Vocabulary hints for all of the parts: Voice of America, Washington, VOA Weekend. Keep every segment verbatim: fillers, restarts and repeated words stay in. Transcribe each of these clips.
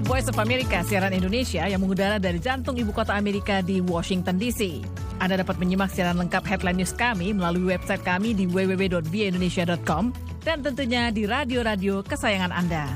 Inilah Voice of America, siaran Indonesia yang mengudara dari jantung ibu kota Amerika di Washington D C. Anda dapat menyimak siaran lengkap headline news kami melalui website kami di w w w dot v a indonesia dot com dan tentunya di radio-radio kesayangan Anda.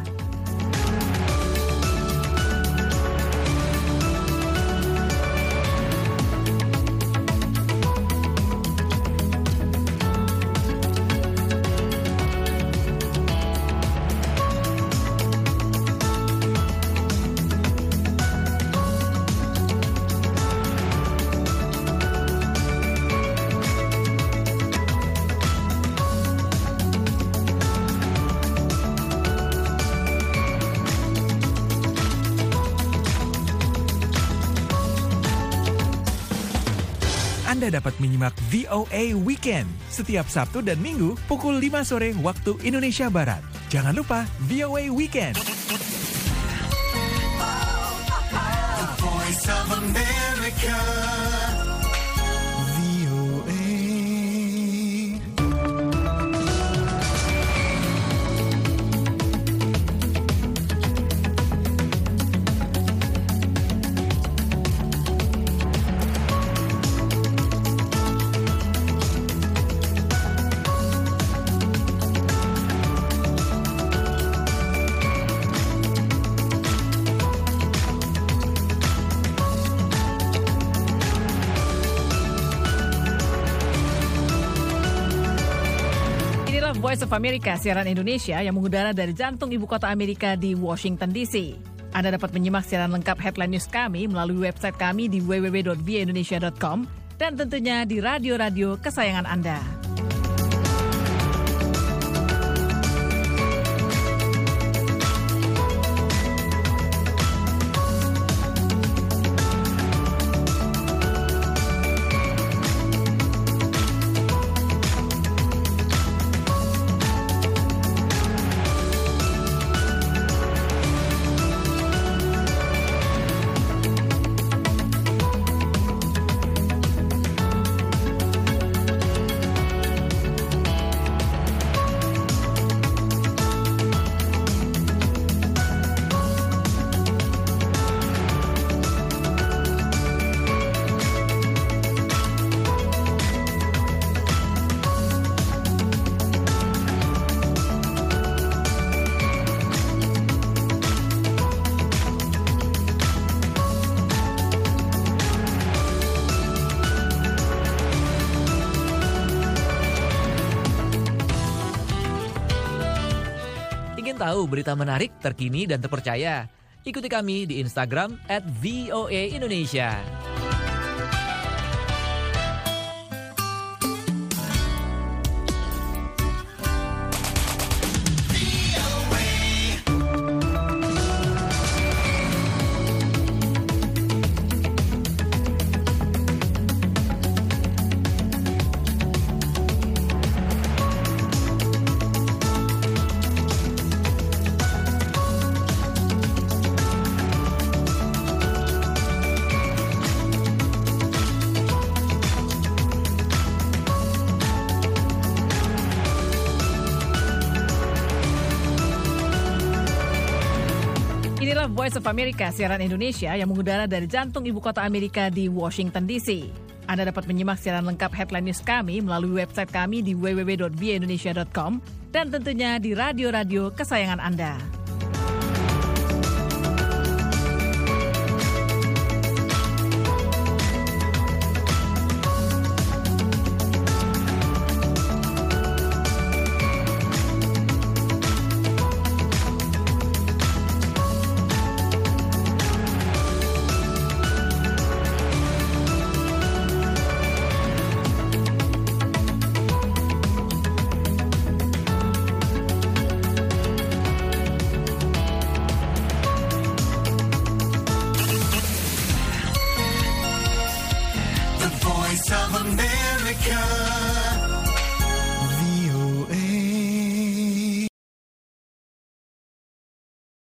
Anda dapat menyimak V O A Weekend setiap Sabtu dan Minggu pukul lima sore waktu Indonesia Barat. Jangan lupa V O A Weekend. The Voice of America. V O A. Voice of America, siaran Indonesia yang mengudara dari jantung ibu kota Amerika di Washington D C. Anda dapat menyimak siaran lengkap headline news kami melalui website kami di w w w dot v a indonesia dot com dan tentunya di radio-radio kesayangan Anda. Ingin tahu berita menarik, terkini, dan terpercaya? Ikuti kami di Instagram at V O A Indonesia. Inilah Voice of America, siaran Indonesia yang mengudara dari jantung ibu kota Amerika di Washington D C. Anda dapat menyimak siaran lengkap headline news kami melalui website kami di w w w dot v a indonesia dot com dan tentunya di radio-radio kesayangan Anda.